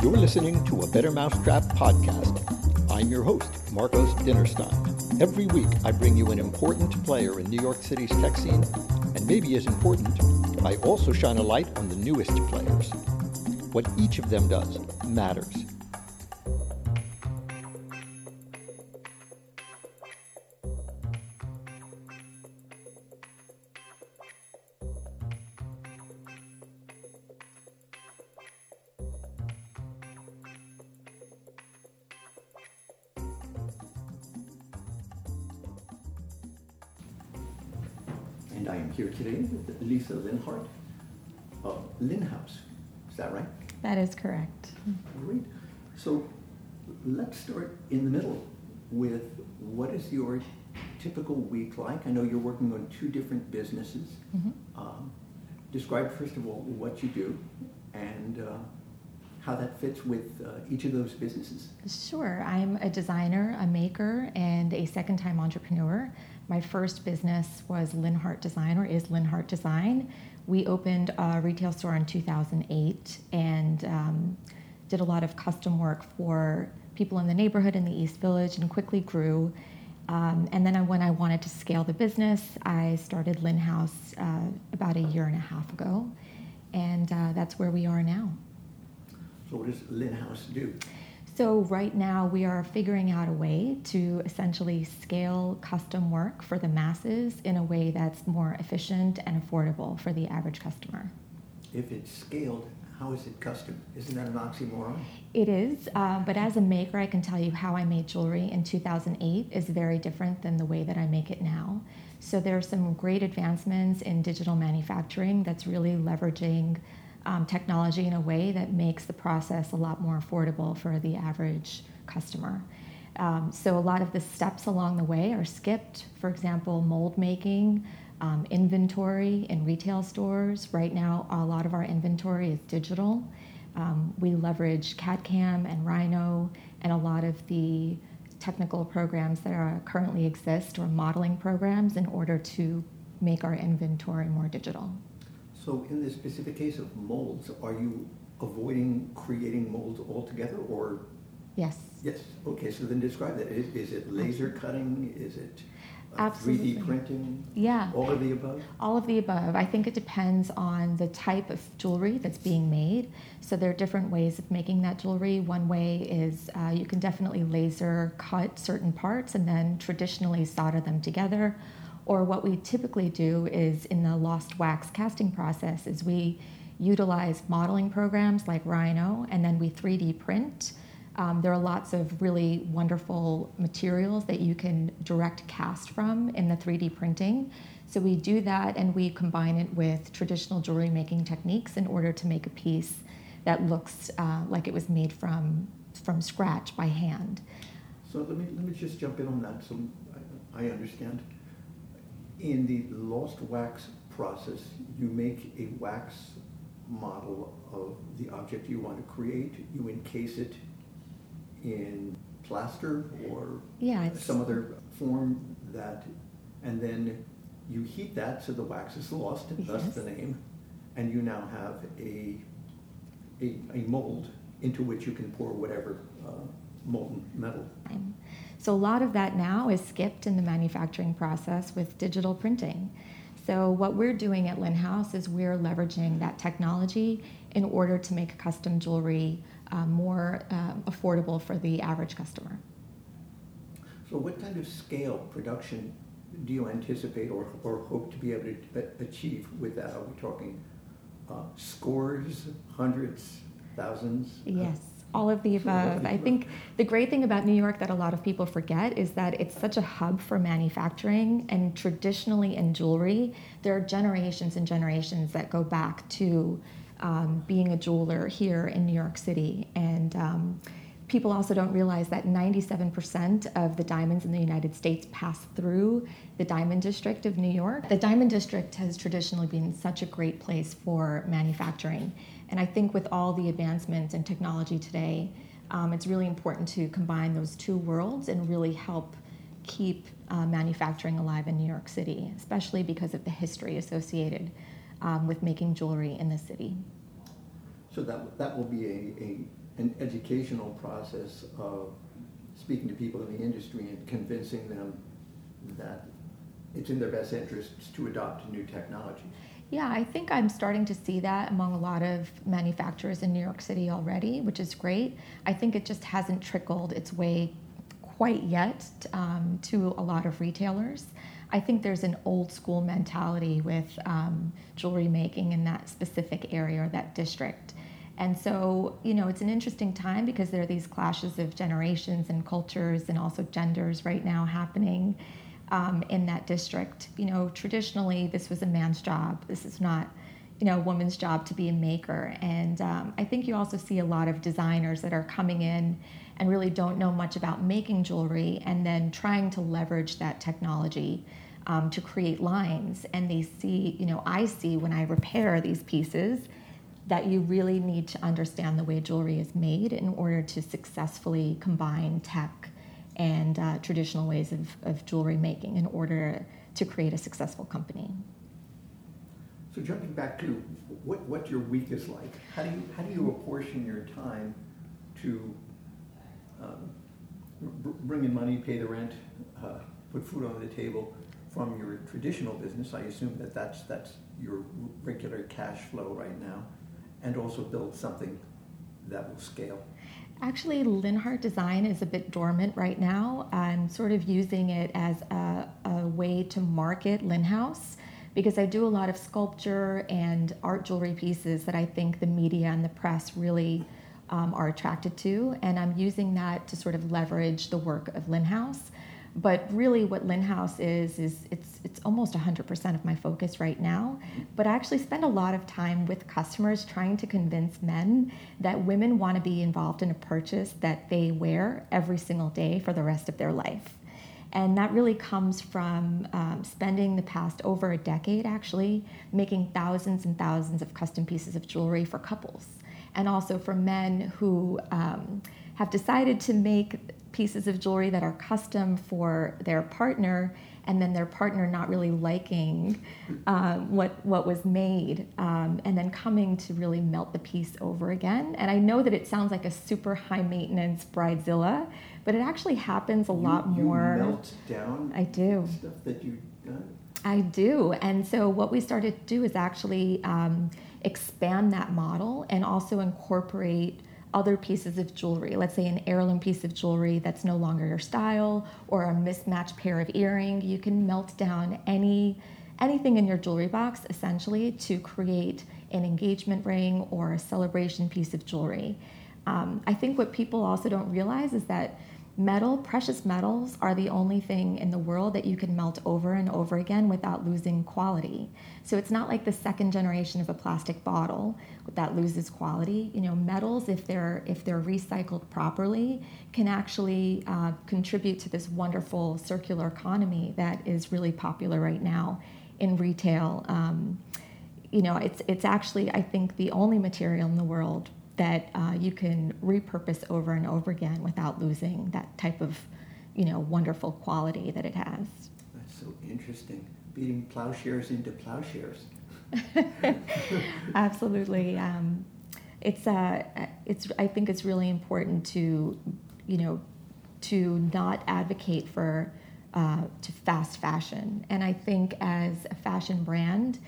You're listening to a Better Mousetrap podcast. I'm your host, Marcos Dinnerstein. Every week, I bring you an important player in New York City's tech scene, and maybe as important, I also shine a light on the newest players. What each of them does matters. I am here today with Lisa Linhardt of Linhouse. Is that right? That is correct. Great. So let's start in the middle with what is your typical week like? I know you're working on two different businesses. Mm-hmm. Describe, first of all, what you do and how that fits with each of those businesses. Sure. I'm a designer, a maker, and a second-time entrepreneur. My first business was Linhardt Design, or is Linhardt Design. We opened a retail store in 2008 and did a lot of custom work for people in the neighborhood in the East Village and quickly grew. And then when I wanted to scale the business, I started Linhouse about a year and a half ago. And that's where we are now. So what does Linhouse do? So right now we are figuring out a way to essentially scale custom work for the masses in a way that's more efficient and affordable for the average customer. If it's scaled, how is it custom? Isn't that an oxymoron? It is, but as a maker I can tell you how I made jewelry in 2008 is very different than the way that I make it now. So there are some great advancements in digital manufacturing that's really leveraging technology in a way that makes the process a lot more affordable for the average customer. So a lot of the steps along the way are skipped. For example, mold making, inventory in retail stores. Right now, a lot of our inventory is digital. We leverage CAD-CAM and Rhino and a lot of the technical programs that are currently exist or modeling programs in order to make our inventory more digital. So in this specific case of molds, are you avoiding creating molds altogether, or? Yes. Yes. Okay, so then describe that. Is it laser cutting? Is it 3D printing? Yeah. All of the above? All of the above. I think it depends on the type of jewelry that's being made. So there are different ways of making that jewelry. One way is you can definitely laser cut certain parts and then traditionally solder them together. Or what we typically do is in the lost wax casting process is we utilize modeling programs like Rhino and then we 3D print. There are lots of really wonderful materials that you can direct cast from in the 3D printing. So we do that and we combine it with traditional jewelry making techniques in order to make a piece that looks like it was made from scratch by hand. So let me just jump in on that so I understand. In the lost wax process, you make a wax model of the object you want to create. You encase it in plaster or some other form that, and then you heat that so the wax is lost, thus the name, and you now have a mold into which you can pour whatever molten metal. So a lot of that now is skipped in the manufacturing process with digital printing. So what we're doing at Linhouse is we're leveraging that technology in order to make custom jewelry more affordable for the average customer. So what kind of scale production do you anticipate or hope to be able to achieve with that? Are we talking scores, hundreds, thousands? Yes. All of the above. I think the great thing about New York that a lot of people forget is that it's such a hub for manufacturing, and traditionally in jewelry, there are generations and generations that go back to being a jeweler here in New York City. And people also don't realize that 97% of the diamonds in the United States pass through the Diamond District of New York. The Diamond District has traditionally been such a great place for manufacturing. And I think with all the advancements in technology today, it's really important to combine those two worlds and really help keep manufacturing alive in New York City, especially because of the history associated with making jewelry in the city. So that will be a an educational process of speaking to people in the industry and convincing them that it's in their best interest to adopt new technology. Yeah, I think I'm starting to see that among a lot of manufacturers in New York City already, which is great. I think it just hasn't trickled its way quite yet to a lot of retailers. I think there's an old school mentality with jewelry making in that specific area or that district. And so, you know, it's an interesting time because there are these clashes of generations and cultures and also genders right now happening in that district. You know, traditionally, this was a man's job. This is not, you know, a woman's job to be a maker. And I think you also see a lot of designers that are coming in and really don't know much about making jewelry and then trying to leverage that technology to create lines. And they see, you know, I see when I repair these pieces that you really need to understand the way jewelry is made in order to successfully combine tech and traditional ways of jewelry making in order to create a successful company. So jumping back to what your week is like, how do you apportion your time to bring in money, pay the rent, put food on the table from your traditional business? I assume that that's your regular cash flow right now, and also build something that will scale. Actually, Linhardt Design is a bit dormant right now. I'm sort of using it as a way to market Linhouse because I do a lot of sculpture and art jewelry pieces that I think the media and the press really are attracted to, and I'm using that to sort of leverage the work of Linhouse. But really what Linhouse is it's almost 100% of my focus right now. But I actually spend a lot of time with customers trying to convince men that women want to be involved in a purchase that they wear every single day for the rest of their life. And that really comes from spending the past over a decade actually making thousands and thousands of custom pieces of jewelry for couples. And also for men who have decided to make pieces of jewelry that are custom for their partner, and then their partner not really liking what was made, and then coming to really melt the piece over again. And I know that it sounds like a super high-maintenance bridezilla, but it actually happens a lot more. You melt down. I do. Stuff that you've done. I do. And so what we started to do is actually expand that model and also incorporate other pieces of jewelry, let's say an heirloom piece of jewelry that's no longer your style, or a mismatched pair of earring. You can melt down anything in your jewelry box, essentially, to create an engagement ring or a celebration piece of jewelry. I think what people also don't realize is that precious metals are the only thing in the world that you can melt over and over again without losing quality. So it's not like the second generation of a plastic bottle that loses quality. You know, metals, if they're recycled properly, can actually contribute to this wonderful circular economy that is really popular right now in retail. You know, it's actually, I think, the only material in the world that you can repurpose over and over again without losing that type of, you know, wonderful quality that it has. That's so interesting. Beating plowshares into plowshares. Absolutely. I think it's really important to, you know, to not advocate for to fast fashion. And I think as a fashion brand,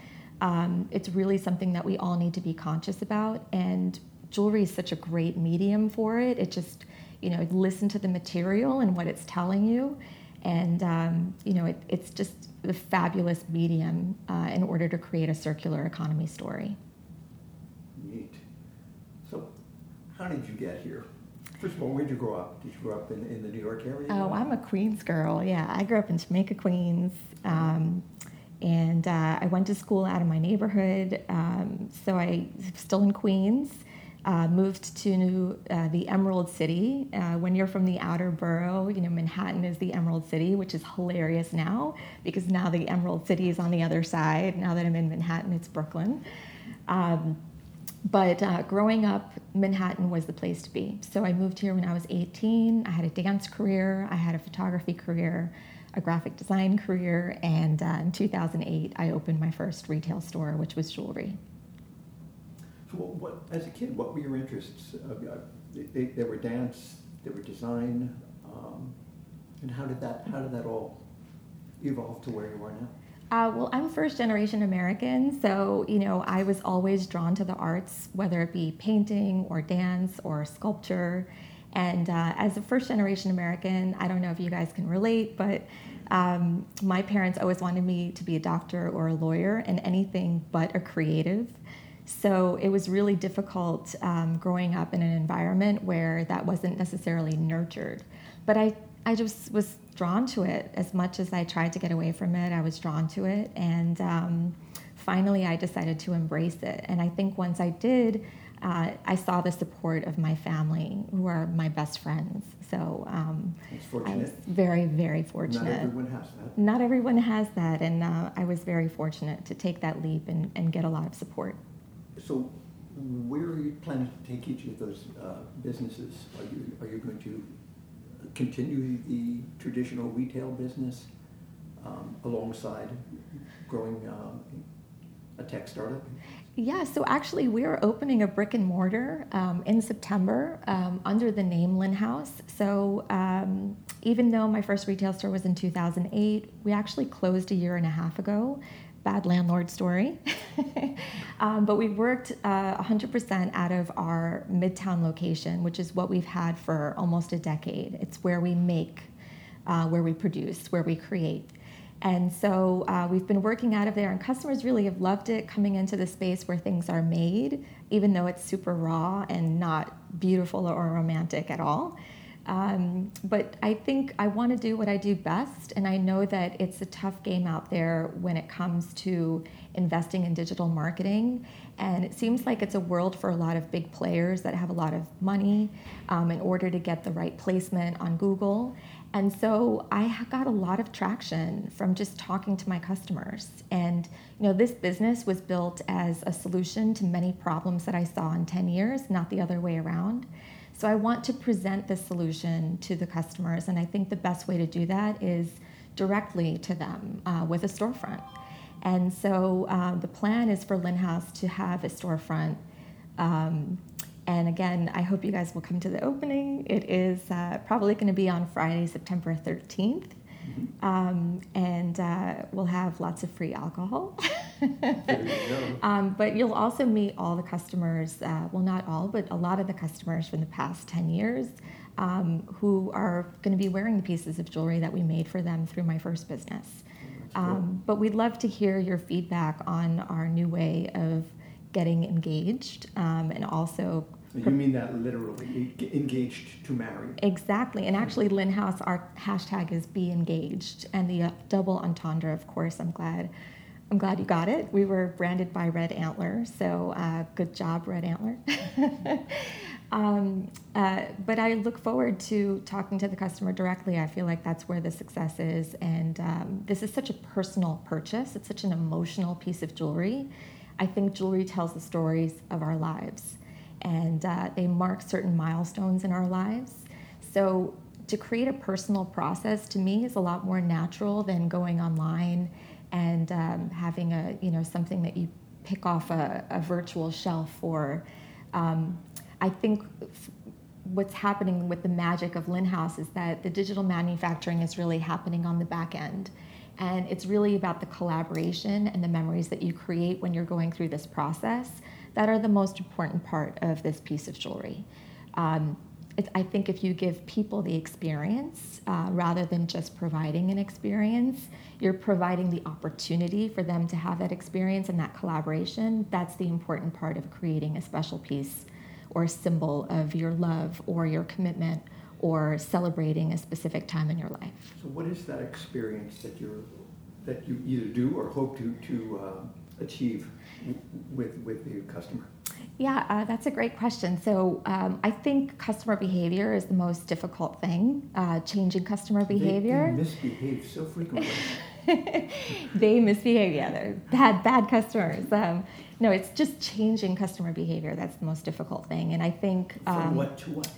it's really something that we all need to be conscious about. And jewelry is such a great medium for it. It just, you know, listen to the material and what it's telling you. And, you know, it's just a fabulous medium in order to create a circular economy story. Neat. So how did you get here? First of all, where did you grow up? Did you grow up in the New York area? Oh, I'm a Queens girl, yeah. I grew up in Jamaica, Queens. And I went to school out of my neighborhood. So I'm still in Queens. Moved to the Emerald City. When you're from the outer borough, you know, Manhattan is the Emerald City, which is hilarious now because now the Emerald City is on the other side. Now that I'm in Manhattan, it's Brooklyn. But growing up, Manhattan was the place to be. So I moved here when I was 18. I had a dance career. I had a photography career, a graphic design career. And in 2008, I opened my first retail store, which was jewelry. So as a kid, what were your interests? They were dance, they were design, and how did that all evolve to where you are now? Well, I'm first generation American, so I was always drawn to the arts, whether it be painting or dance or sculpture. And as a first generation American, I don't know if you guys can relate, but my parents always wanted me to be a doctor or a lawyer and anything but a creative. So it was really difficult growing up in an environment where that wasn't necessarily nurtured. But I just was drawn to it. As much as I tried to get away from it, I was drawn to it. And finally, I decided to embrace it. And I think once I did, I saw the support of my family, who are my best friends. So I was very, very fortunate. Not everyone has that. Not everyone has that. And I was very fortunate to take that leap and get a lot of support. So where are you planning to take each of those businesses? Are you going to continue the traditional retail business alongside growing a tech startup? Yeah, so actually we are opening a brick and mortar in September under the name Linhouse. So even though my first retail store was in 2008, we actually closed a year and a half ago. Bad landlord story. But we worked 100% out of our Midtown location, which is what we've had for almost a decade. It's where we make, where we produce, where we create. And so we've been working out of there, and customers really have loved it, coming into the space where things are made, even though it's super raw and not beautiful or romantic at all. But I think I want to do what I do best, and I know that it's a tough game out there when it comes to investing in digital marketing, and it seems like it's a world for a lot of big players that have a lot of money in order to get the right placement on Google. And so I got a lot of traction from just talking to my customers. And this business was built as a solution to many problems that I saw in 10 years, not the other way around. So I want to present this solution to the customers, and I think the best way to do that is directly to them with a storefront. And so the plan is for Linhouse to have a storefront. And again, I hope you guys will come to the opening. It is probably going to be on Friday, September 13th. Mm-hmm. And we'll have lots of free alcohol. There you go. But you'll also meet all the customers, well, not all, but a lot of the customers from the past 10 years who are going to be wearing the pieces of jewelry that we made for them through my first business. Cool. But we'd love to hear your feedback on our new way of getting engaged and also... You mean that literally, engaged to marry. Exactly. And actually, Linhouse, our hashtag is Be Engaged. And the double entendre, of course, I'm glad you got it. We were branded by Red Antler, so good job, Red Antler. But I look forward to talking to the customer directly. I feel like that's where the success is. And this is such a personal purchase. It's such an emotional piece of jewelry. I think jewelry tells the stories of our lives. And they mark certain milestones in our lives. So to create a personal process, to me, is a lot more natural than going online and having a something that you pick off a virtual shelf for. I think what's happening with the magic of Linhouse is that the digital manufacturing is really happening on the back end. And it's really about the collaboration and the memories that you create when you're going through this process that are the most important part of this piece of jewelry. I think if you give people the experience, rather than just providing an experience, you're providing the opportunity for them to have that experience and that collaboration. That's the important part of creating a special piece or a symbol of your love or your commitment or celebrating a specific time in your life. So what is that experience that you either do or hope to achieve with your customer? Yeah, that's a great question. So I think customer behavior is the most difficult thing, changing customer behavior. They misbehave so frequently. They misbehave, yeah, they're bad customers. No, it's just changing customer behavior. That's the most difficult thing. And I think... from what to what?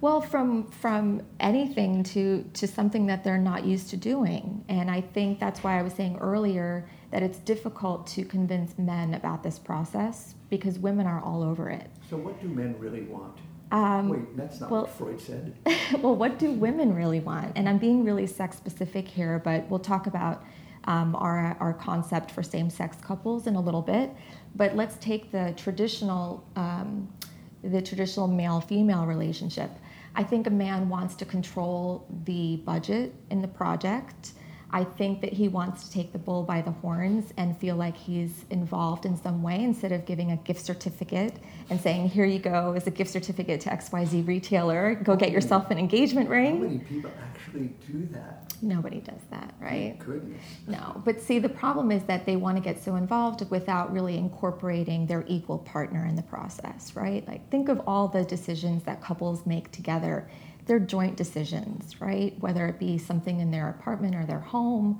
Well, from anything to something that they're not used to doing. And I think that's why I was saying earlier that it's difficult to convince men about this process because women are all over it. So what do men really want? Wait, that's not what Freud said. Well, what do women really want? And I'm being really sex specific here, but we'll talk about our concept for same-sex couples in a little bit. But let's take the traditional male-female relationship. I think a man wants to control the budget in the project. I think that he wants to take the bull by the horns and feel like he's involved in some way instead of giving a gift certificate and saying, here you go, is a gift certificate to XYZ retailer. Go get yourself an engagement ring. How many people actually do that? Nobody does that, right? Thank goodness. No, but see, the problem is that they want to get so involved without really incorporating their equal partner in the process, right? Like, think of all the decisions that couples make together. They're joint decisions, right? Whether it be something in their apartment or their home.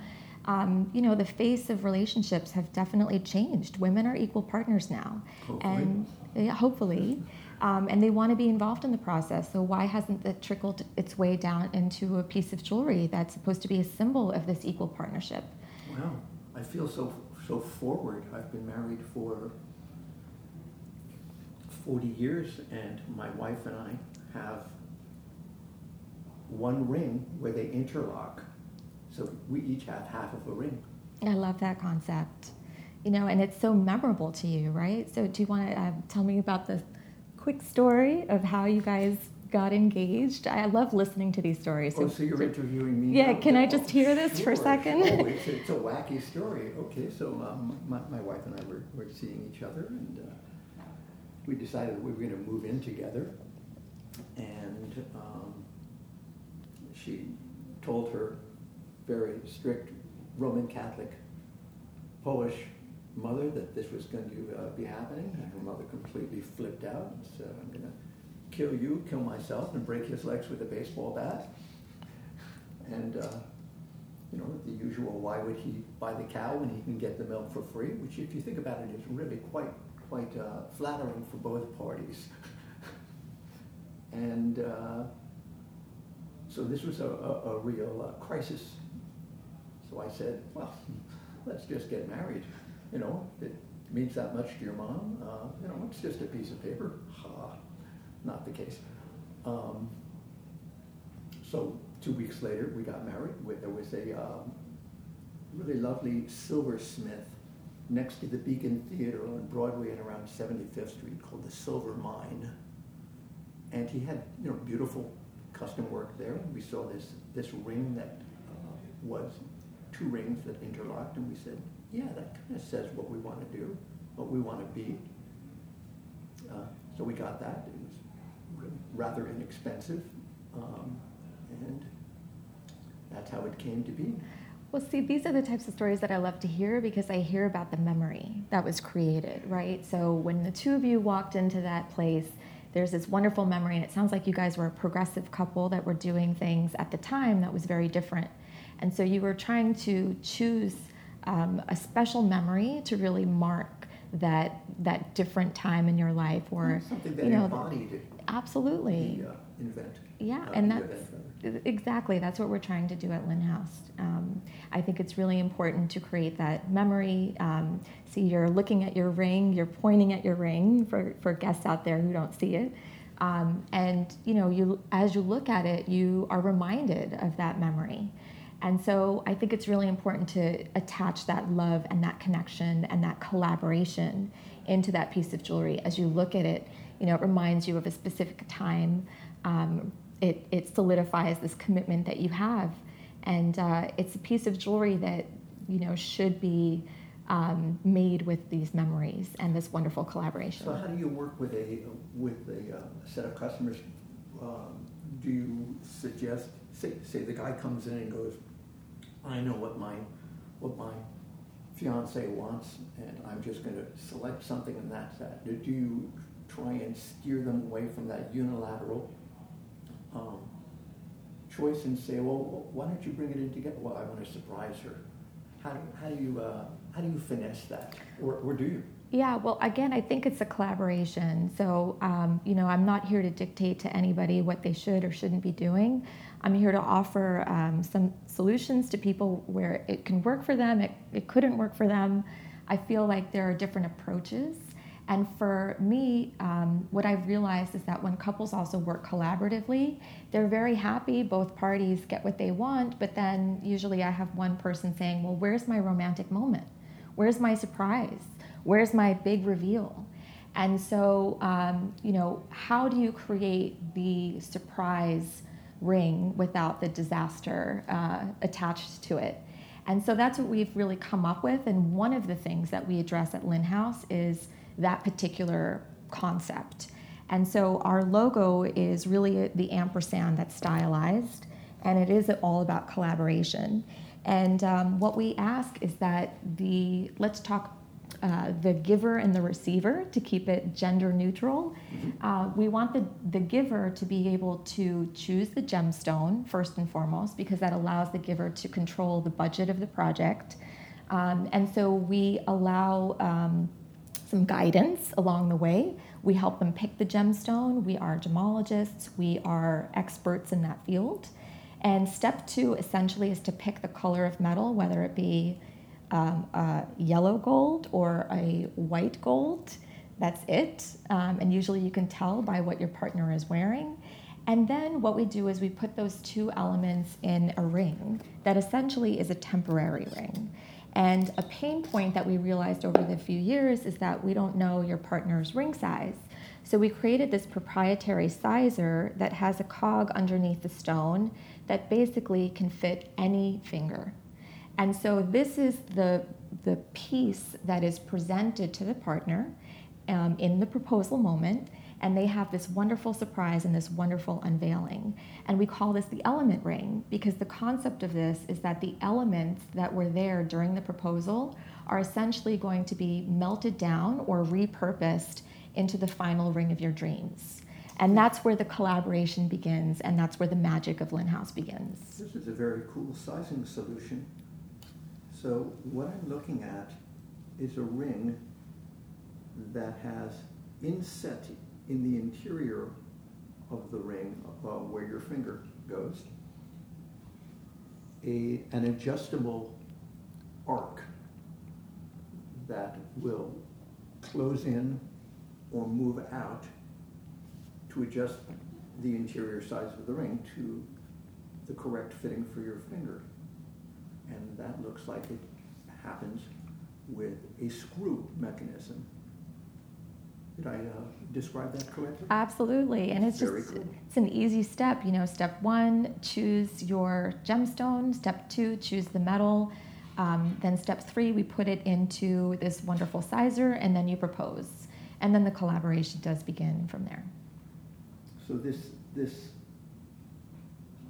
You know, the face of relationships have definitely changed. Women are equal partners now. Hopefully. And yeah, hopefully. And they want to be involved in the process. So why hasn't that trickled its way down into a piece of jewelry that's supposed to be a symbol of this equal partnership? Wow, I feel so forward. I've been married for 40 years, and my wife and I have one ring where they interlock, so we each have half of a ring. I love that concept, you know, and it's so memorable to you, right? So do you want to tell me about the quick story of how you guys got engaged? I love listening to these stories. Oh, so you're interviewing me? Yeah, now. Can I just hear this for a second? Oh, it's a wacky story. Okay, so my wife and I were seeing each other, and we decided we were going to move in together, and she told her very strict Roman Catholic Polish mother that this was going to be happening, and her mother completely flipped out and said, I'm going to kill you, kill myself, and break his legs with a baseball bat. And, you know, the usual, why would he buy the cow when he can get the milk for free, which if you think about it is really quite flattering for both parties. And so this was a real crisis. So I said, well, let's just get married. You know, if it means that much to your mom, you know, it's just a piece of paper. Ha, not the case. So 2 weeks later, we got married. There was a really lovely silversmith next to the Beacon Theater on Broadway and around 75th Street called the Silver Mine. And he had, you know, beautiful custom work there. We saw this ring that was two rings that interlocked, and we said, yeah, that kind of says what we want to do, what we want to be. So we got that. It was rather inexpensive, and that's how it came to be. Well, see, these are the types of stories that I love to hear because I hear about the memory that was created, right? So when the two of you walked into that place, there's this wonderful memory, and it sounds like you guys were a progressive couple that were doing things at the time that was very different. And so you were trying to choose a special memory to really mark that different time in your life, or something that embodied it. Absolutely. The event. Yeah, and that's what we're trying to do at Linhouse. I think it's really important to create that memory. See, you're looking at your ring, you're pointing at your ring for guests out there who don't see it. And you know, as you look at it, you are reminded of that memory. And so I think it's really important to attach that love and that connection and that collaboration into that piece of jewelry. As you look at it, you know, it reminds you of a specific time. It solidifies this commitment that you have. And it's a piece of jewelry that, you know, should be made with these memories and this wonderful collaboration. So how do you work with a set of customers? Do you suggest, say the guy comes in and goes, I know what my fiance wants, and I'm just going to select something, and that's that. Do you try and steer them away from that unilateral choice and say, well, why don't you bring it in together? Well, I want to surprise her. How do you finesse that, or do you? Yeah, well, again, I think it's a collaboration. So, you know, I'm not here to dictate to anybody what they should or shouldn't be doing. I'm here to offer some solutions to people where it can work for them, it couldn't work for them. I feel like there are different approaches, And for me, what I've realized is that when couples also work collaboratively, they're very happy, both parties get what they want, but then usually I have one person saying, well, where's my romantic moment? Where's my surprise? Where's my big reveal? And so, you know, how do you create the surprise ring without the disaster attached to it? And so that's what we've really come up with. And one of the things that we address at Linhouse is that particular concept. And so our logo is really the ampersand that's stylized, and it is all about collaboration. And what we ask is that let's talk the giver and the receiver, to keep it gender neutral. We want the giver to be able to choose the gemstone first and foremost, because that allows the giver to control the budget of the project. And so we allow some guidance along the way. We help them pick the gemstone. We are gemologists. We are experts in that field. And step two essentially is to pick the color of metal, whether it be a yellow gold or a white gold. That's it. And usually you can tell by what your partner is wearing. And then what we do is we put those two elements in a ring that essentially is a temporary ring. And a pain point that we realized over the few years is that we don't know your partner's ring size. So we created this proprietary sizer that has a cog underneath the stone that basically can fit any finger. And so this is the piece that is presented to the partner in the proposal moment, and they have this wonderful surprise and this wonderful unveiling. And we call this the element ring, because the concept of this is that the elements that were there during the proposal are essentially going to be melted down or repurposed into the final ring of your dreams. And that's where the collaboration begins, and that's where the magic of Linhouse begins. This is a very cool sizing solution. So what I'm looking at is a ring that has inset in the interior of the ring, where your finger goes, an adjustable arc that will close in or move out to adjust the interior size of the ring to the correct fitting for your finger. And that looks like it happens with a screw mechanism. Did I describe that correctly? Absolutely, and it's very cool. It's an easy step. You know, step one, choose your gemstone. Step two, choose the metal. Then step three, we put it into this wonderful sizer, and then you propose. And then the collaboration does begin from there. So this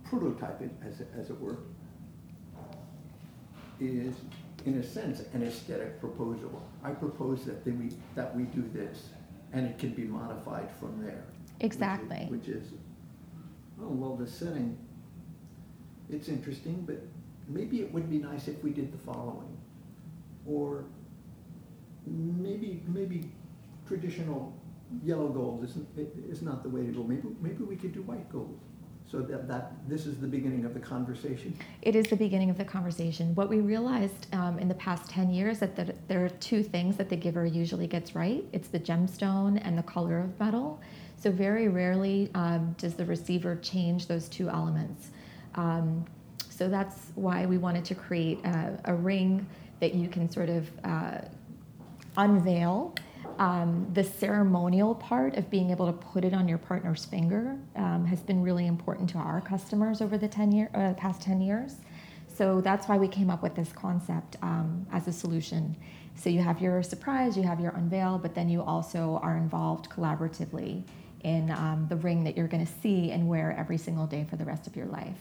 prototype, as it were, is, in a sense, an aesthetic proposal. I propose that we do this, and it can be modified from there. Exactly. Which is oh, well, the setting, it's interesting, but maybe it would be nice if we did the following. Or maybe traditional yellow gold is not the way to go. Maybe we could do white gold. So that this is the beginning of the conversation? It is the beginning of the conversation. What we realized in the past 10 years that there are two things that the giver usually gets right. It's the gemstone and the color of metal. So very rarely does the receiver change those two elements. So that's why we wanted to create a ring that you can sort of unveil. The ceremonial part of being able to put it on your partner's finger has been really important to our customers over the past 10 years. So that's why we came up with this concept as a solution. So you have your surprise, you have your unveil, but then you also are involved collaboratively in the ring that you're going to see and wear every single day for the rest of your life.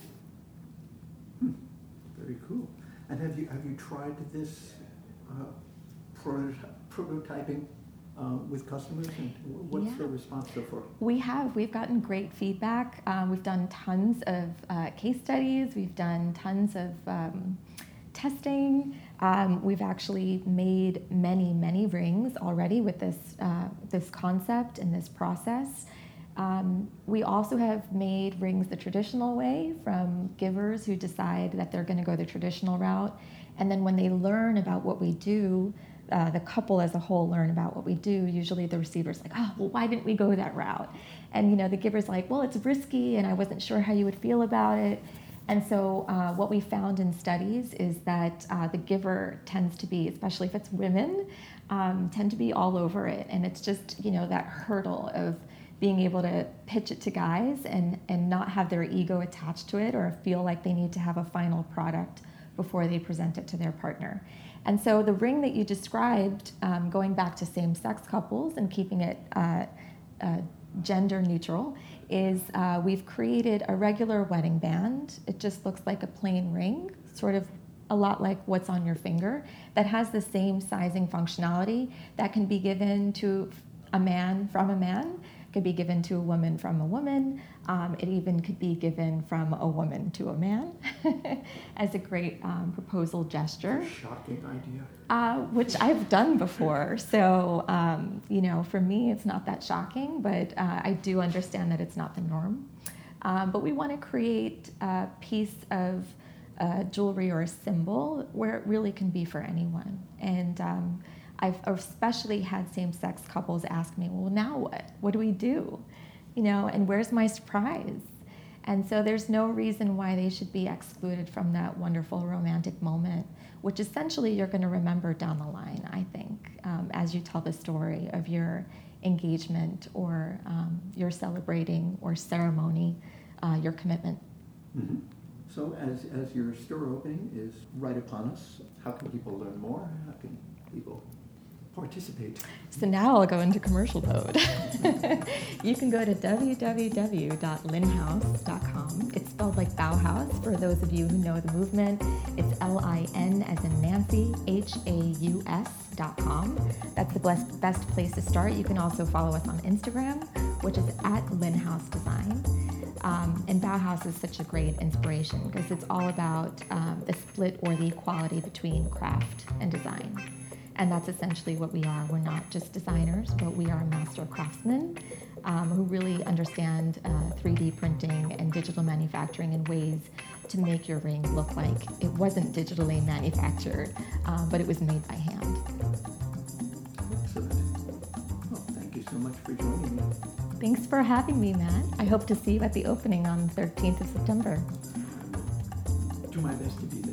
Very cool. And have you tried this prototyping? With customers, and what's the response so far? We've gotten great feedback. We've done tons of case studies. We've done tons of testing. We've actually made many, many rings already with this concept and this process. We also have made rings the traditional way from givers who decide that they're going to go the traditional route, and then when they learn about what we do, the couple as a whole learn about what we do, usually the receiver's like, oh, well, why didn't we go that route? And, you know, the giver's like, well, it's risky, and I wasn't sure how you would feel about it. And so what we found in studies is that the giver tends to be, especially if it's women, tend to be all over it. And it's just, you know, that hurdle of being able to pitch it to guys and not have their ego attached to it or feel like they need to have a final product before they present it to their partner. And so the ring that you described, going back to same-sex couples and keeping it gender neutral, is we've created a regular wedding band. It just looks like a plain ring, sort of a lot like what's on your finger, that has the same sizing functionality that can be given to a man from a man, could be given to a woman from a woman. It even could be given from a woman to a man as a great proposal gesture. That's a shocking idea. Which I've done before. So, you know, for me, it's not that shocking, but I do understand that it's not the norm. But we want to create a piece of jewelry or a symbol where it really can be for anyone. And I've especially had same-sex couples ask me, well, now what? What do we do? You know, and where's my surprise? And so there's no reason why they should be excluded from that wonderful romantic moment, which essentially you're going to remember down the line, I think, as you tell the story of your engagement or your celebrating or ceremony, your commitment. Mm-hmm. So as your store opening is right upon us, how can people learn more? How can people participate? So now I'll go into commercial mode. You can go to www.linhouse.com. It's spelled like Bauhaus for those of you who know the movement. It's L-I-N as in Nancy, H-A-U-S.com. That's the best place to start. You can also follow us on Instagram, which is at Linhardt Design. And Bauhaus is such a great inspiration because it's all about the split or the equality between craft and design. And that's essentially what we are. We're not just designers, but we are master craftsmen who really understand 3D printing and digital manufacturing in ways to make your ring look like it wasn't digitally manufactured, but it was made by hand. Excellent. Well, thank you so much for joining me. Thanks for having me, Matt. I hope to see you at the opening on the 13th of September. Do my best to be there.